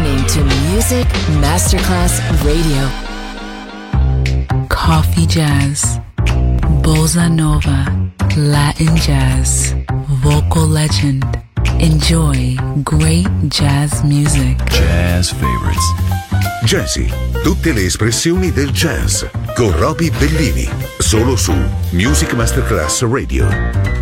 listening to Music Masterclass Radio. Coffee jazz, bossa nova, Latin jazz, vocal legend. Enjoy great jazz music. Jazz favorites. Jazzy, tutte le espressioni del jazz con Roby Bellini, solo su Music Masterclass Radio.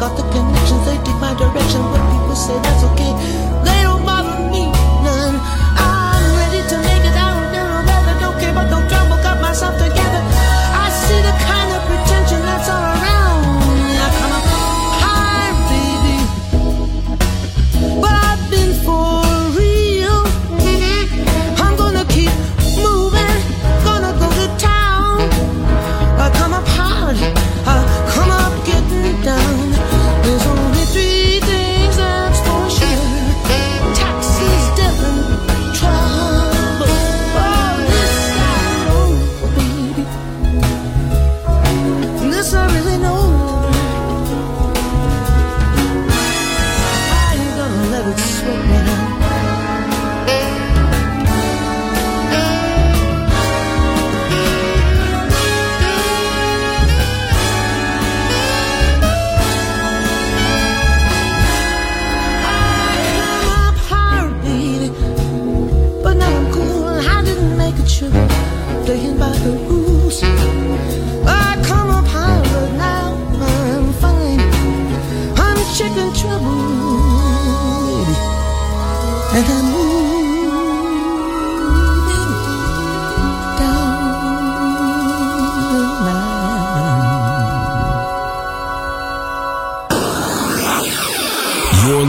got the connections, they take my direction, but people say that's okay, they don't bother me none. I'm ready to make it, I don't know that I don't care, but don't trouble, got myself together. I see the kind of pretension that's all around, I come up high, baby, but I've been for real. I'm gonna keep moving, gonna go to town, I come up hard, I come up getting down. There's only 3 things that's for sure: taxes, death, and trouble. Oh, this I know, baby. This I really know. I ain't gonna let it slip me down. Playing by the rules, I come up high, but now I'm fine. I'm checking trouble, and I'm moving down the line. You're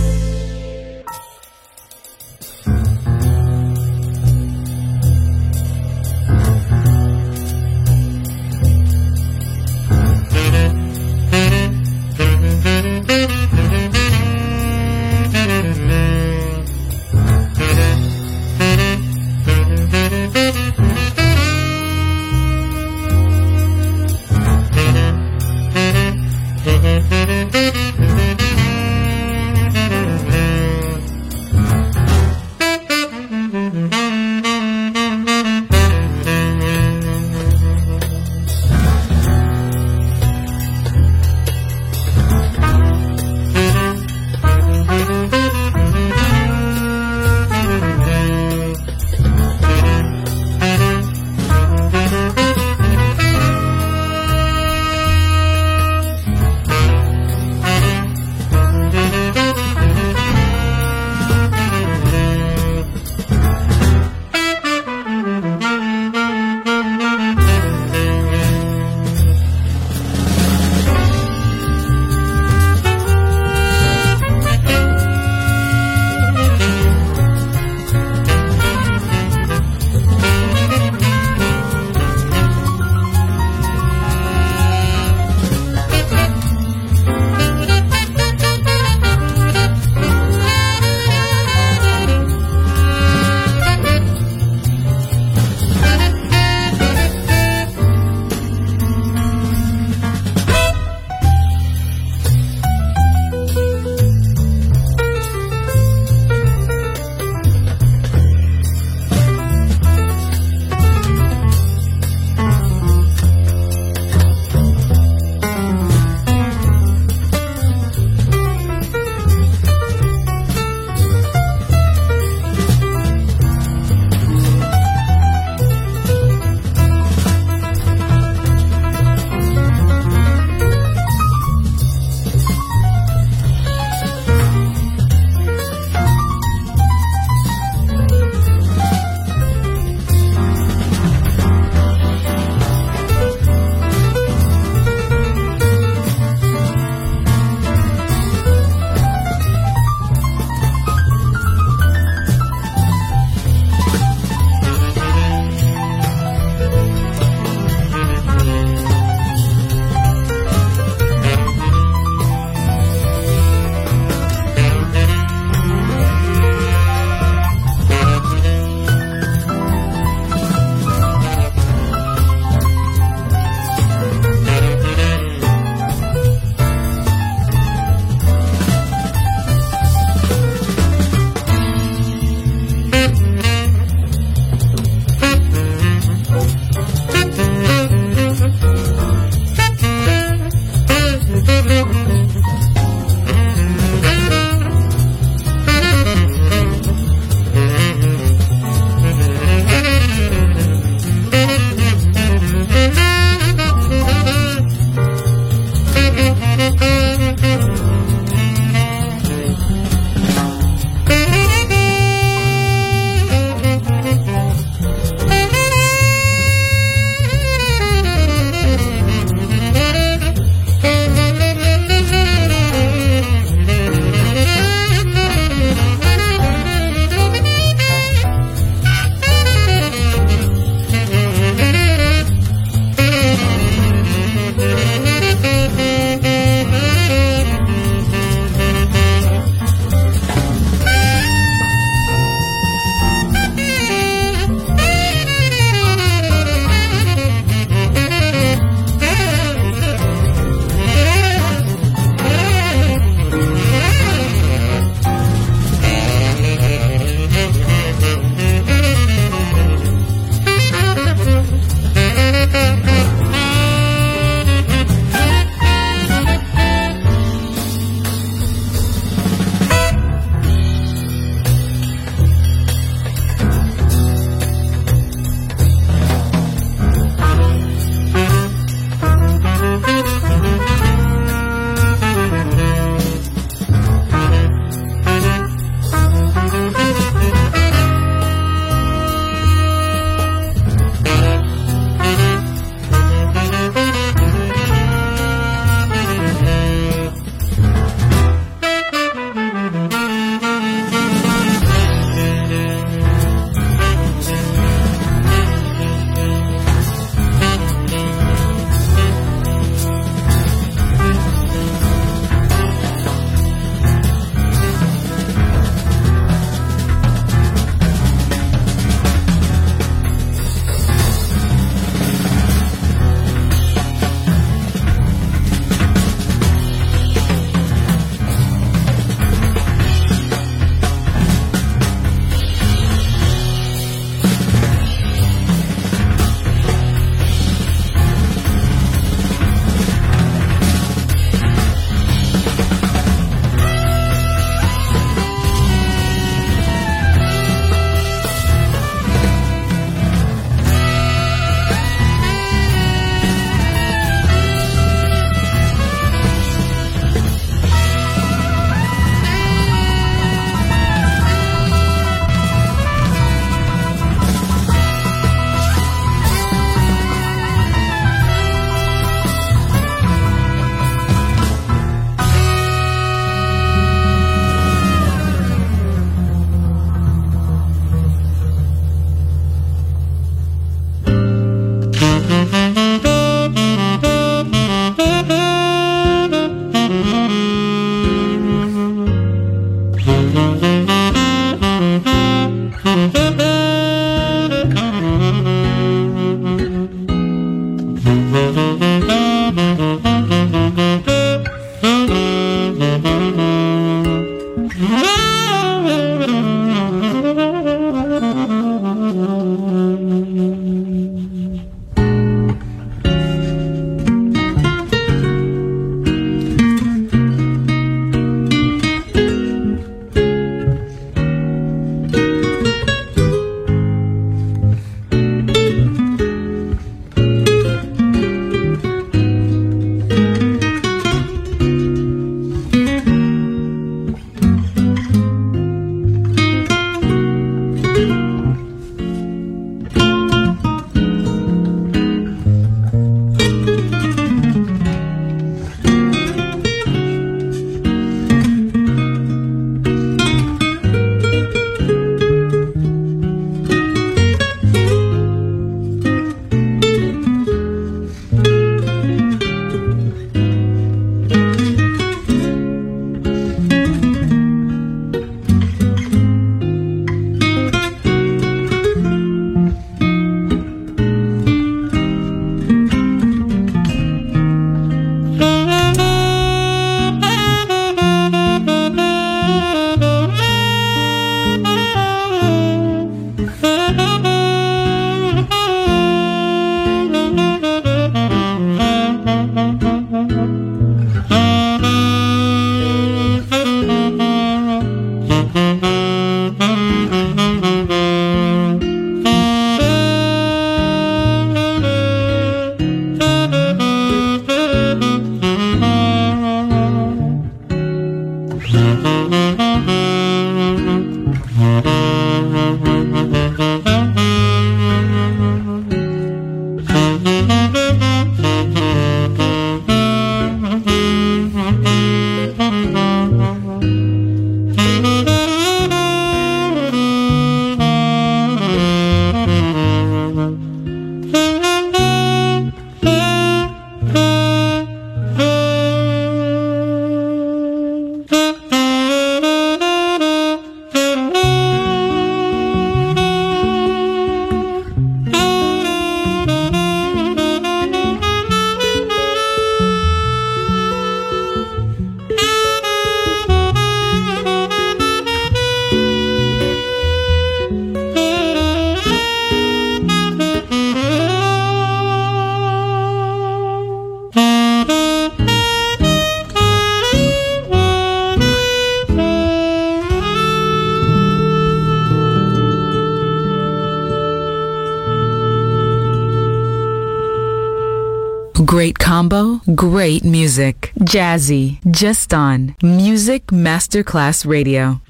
Great combo, great music. Jazzy, just on Music Masterclass Radio.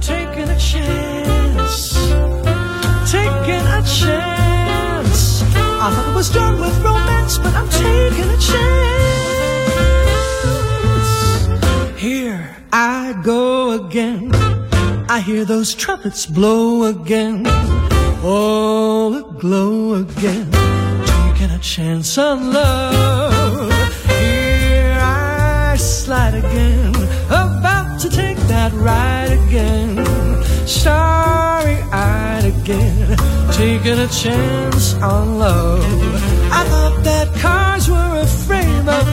Taking a chance, taking a chance. I thought I was done with romance, but I'm taking a chance. Here I go again. I hear those trumpets blow again. All aglow again. A chance on love. Here I slide again, about to take that ride again. Starry-eyed again, taking a chance on love. I thought that cars were a frame-up,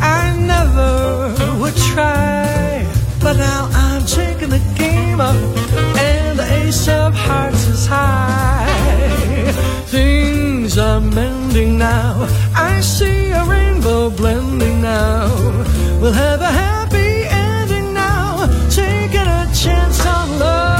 I never would try. But now I'm taking the game up, and the ace of hearts is high. Things are mending now, I see a rainbow blending now. We'll have a happy ending now, taking a chance on love.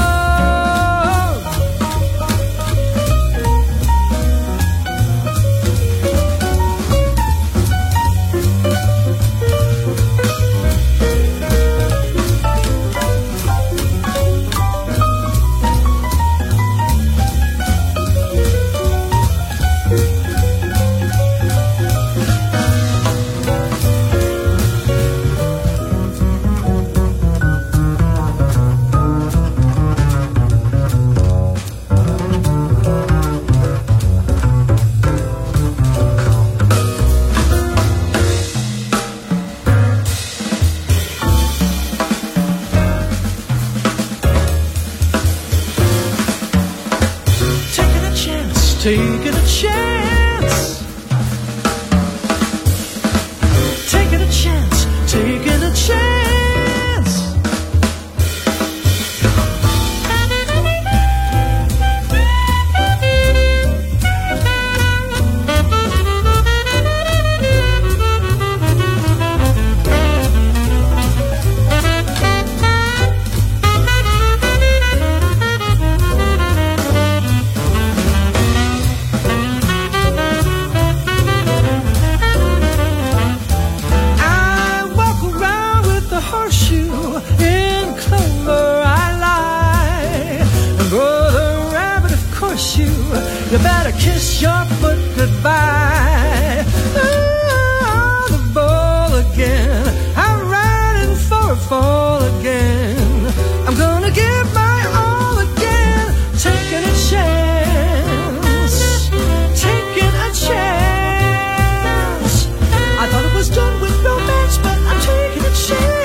Taking a chance, taking a chance, taking a chance. You better kiss your foot goodbye. Oh, the ball again. I'm riding for a fall again. I'm gonna give my all again. Taking a chance, taking a chance. I thought it was done with romance, but I'm taking a chance.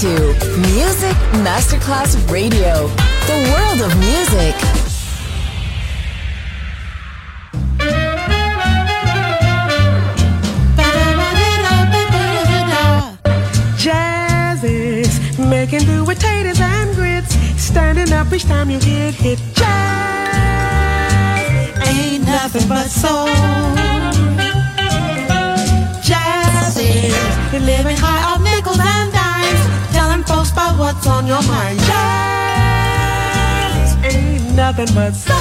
to Music Masterclass Radio, the world of music. Making do with taters and grits, standing up each time you get hit. Jazz ain't nothing but soul. Jazz is living high off nickels and dimes, telling folks about what's on your mind. Jazz ain't nothing but soul.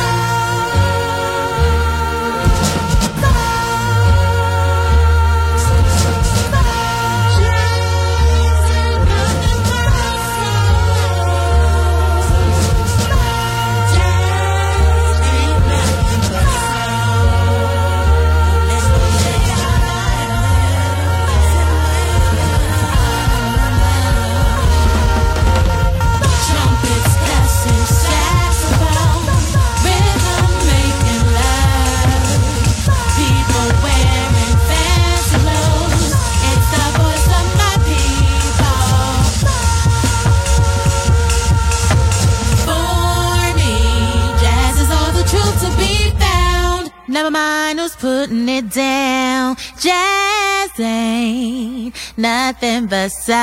Never mind who's putting it down. Jazz ain't nothing but soul.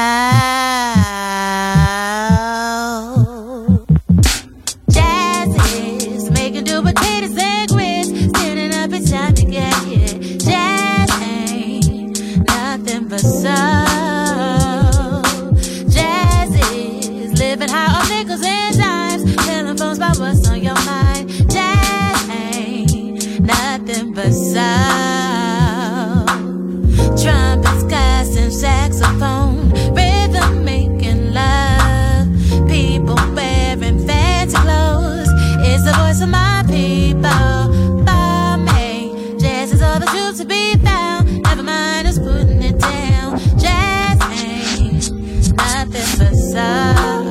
Jazz is making do potatoes and grits, standing up and time to get it. Jazz ain't nothing but soul. Jazz is living high on nickels and dimes, telling folks about what's on your mind. But soul, trumpets, cussing, saxophone, rhythm making love, people wearing fancy clothes. It's the voice of my people. By me, jazz is all the truth to be found. Never mind who's putting it down. Jazz ain't nothing but soul.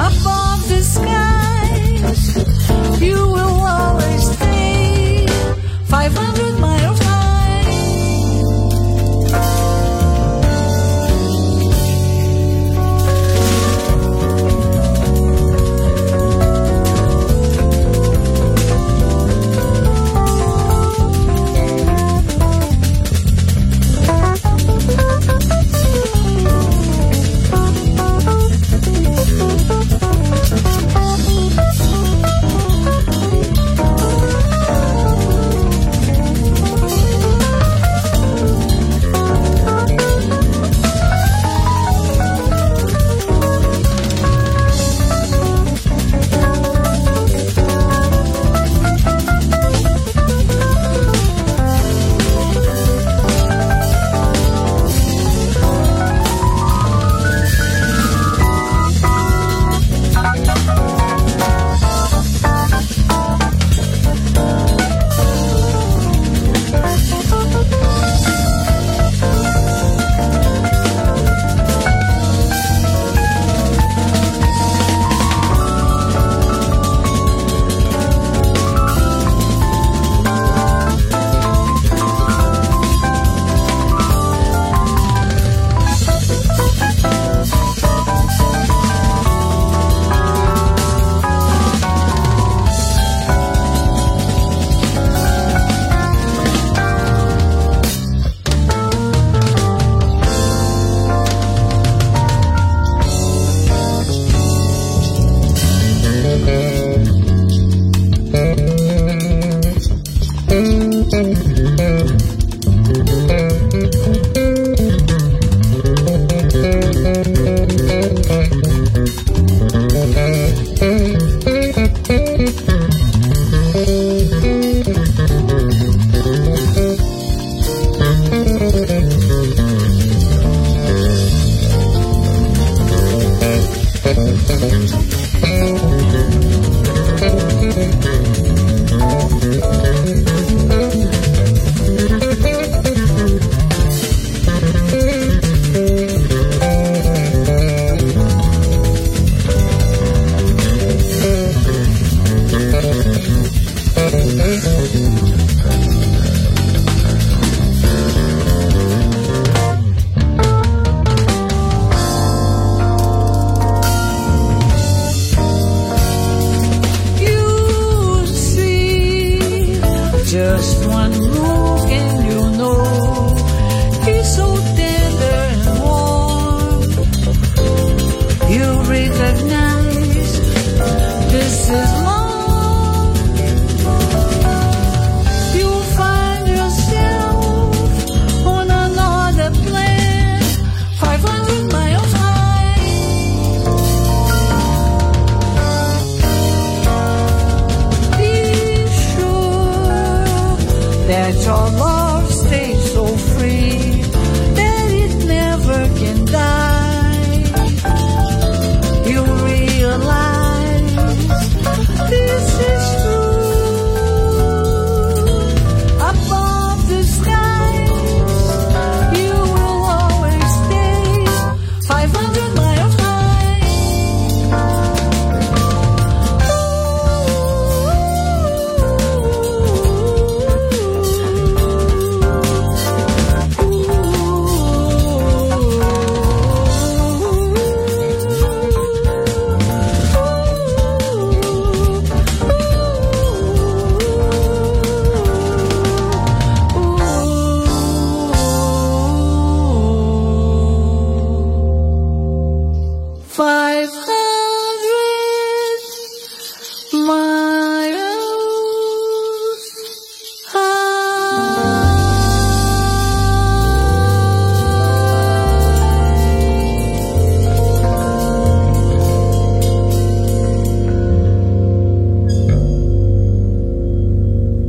Above the skies, you will always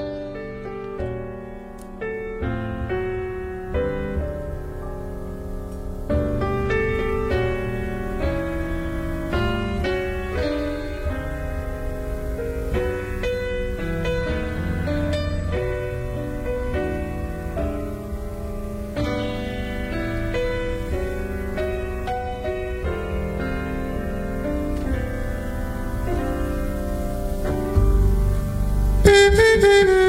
Beep, beep, beep.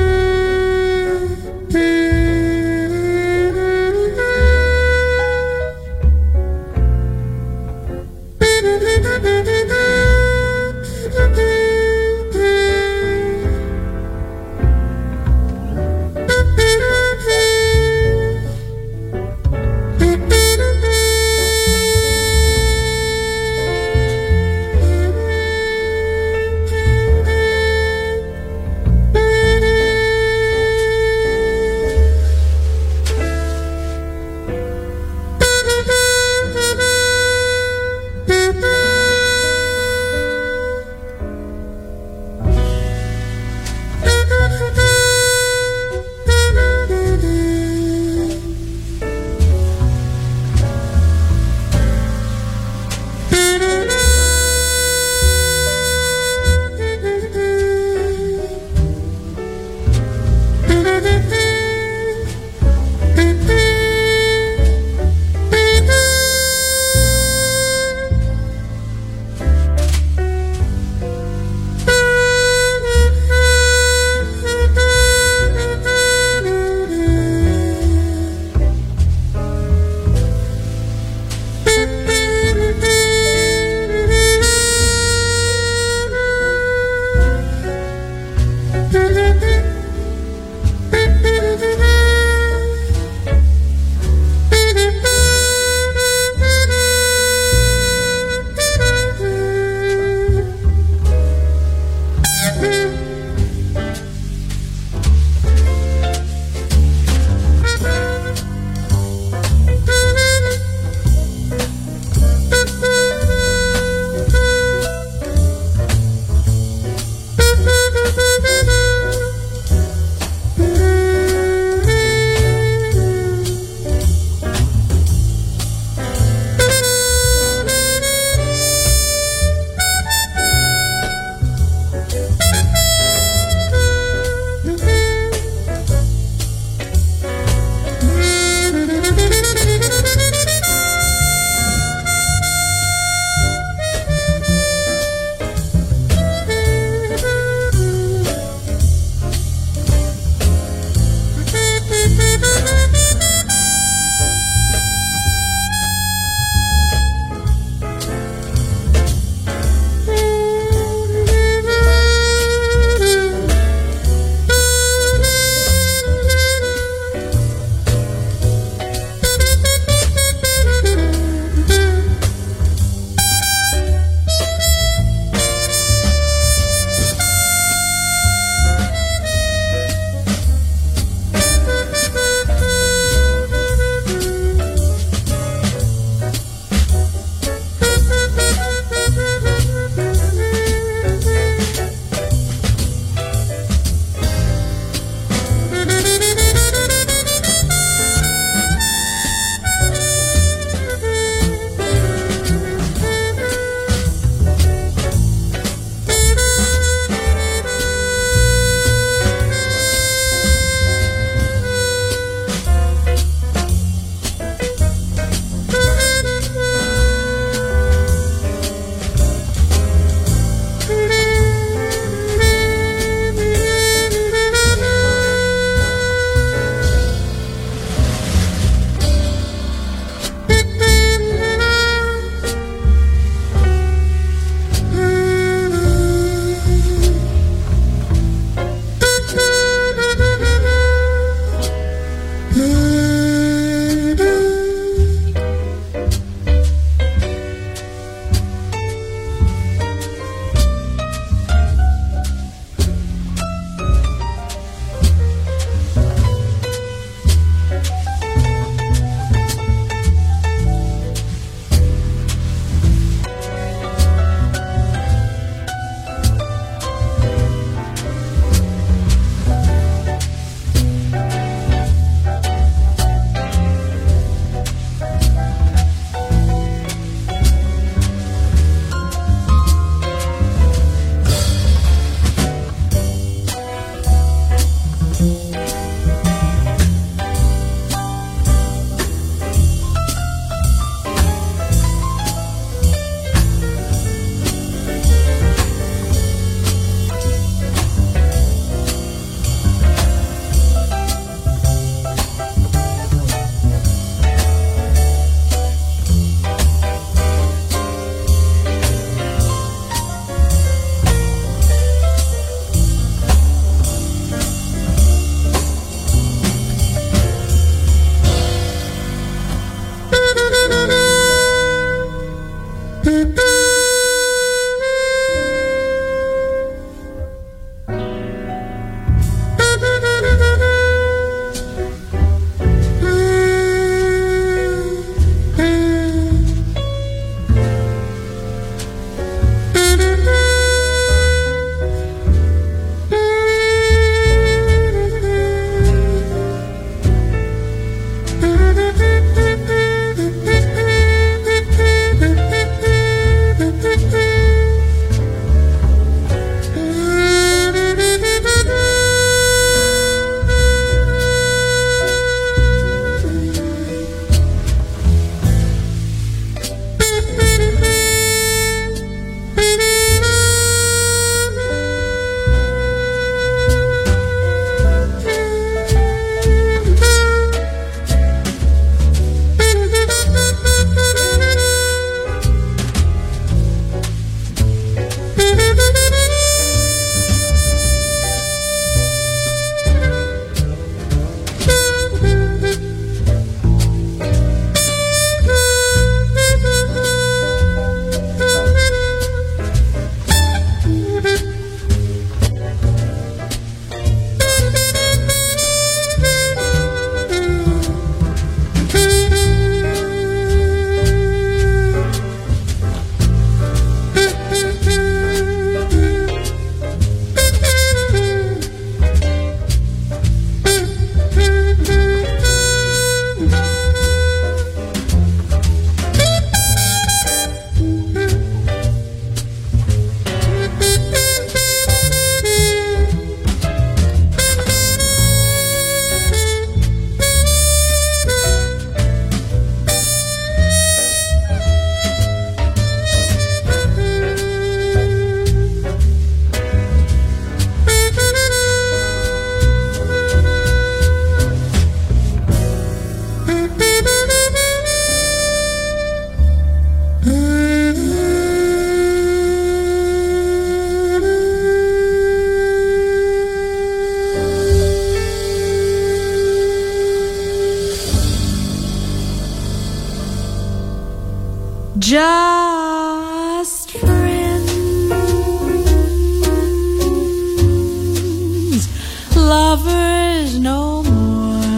lovers no more.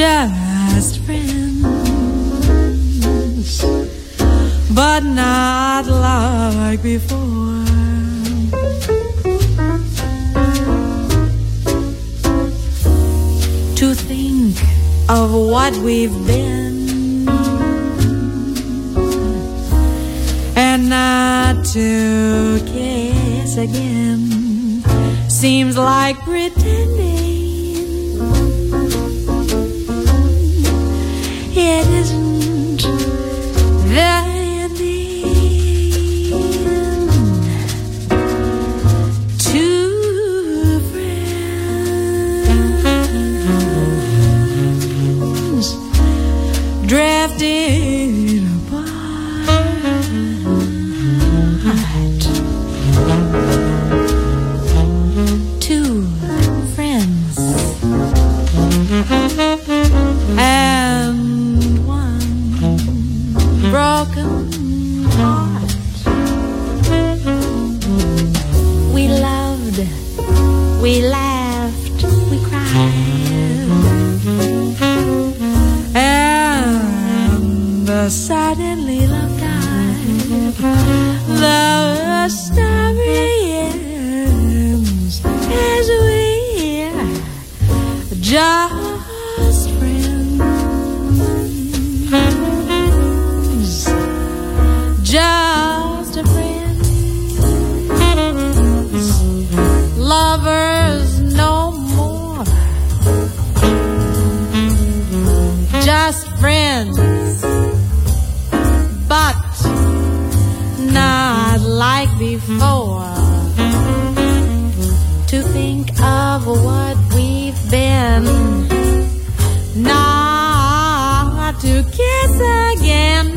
Just friends, but not like before. To think of what we've been and not to kiss again seems like pretending. It isn't the ending. Two friends drifted apart. Two friends and broken heart. We loved, we laughed, we cried, and suddenly love died. The story ends as we just friends. Just friends, lovers no more. Just friends, but not like before. To think of what we've been, not to kiss again.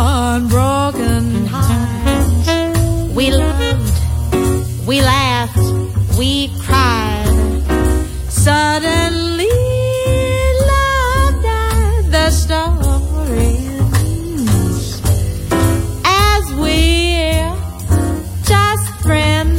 One broken heart. We loved, we laughed, we cried. Suddenly love died. The story ends as we're just friends.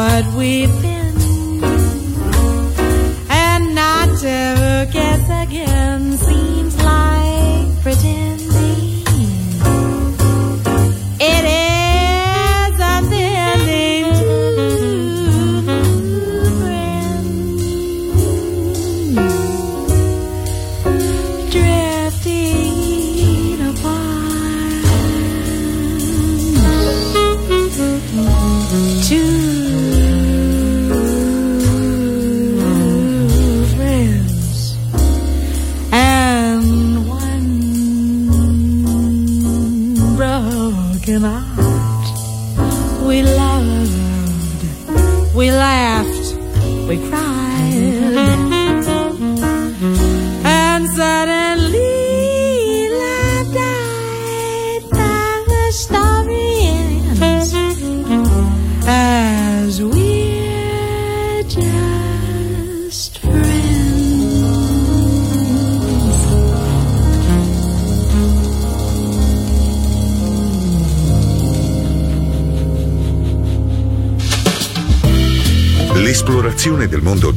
what we've been, and not to guess again seems like pretending. It is unending to friends drifting apart. We loved, we laughed, we cried, and suddenly love died. Now the story ends as we're just L'esplorazione del mondo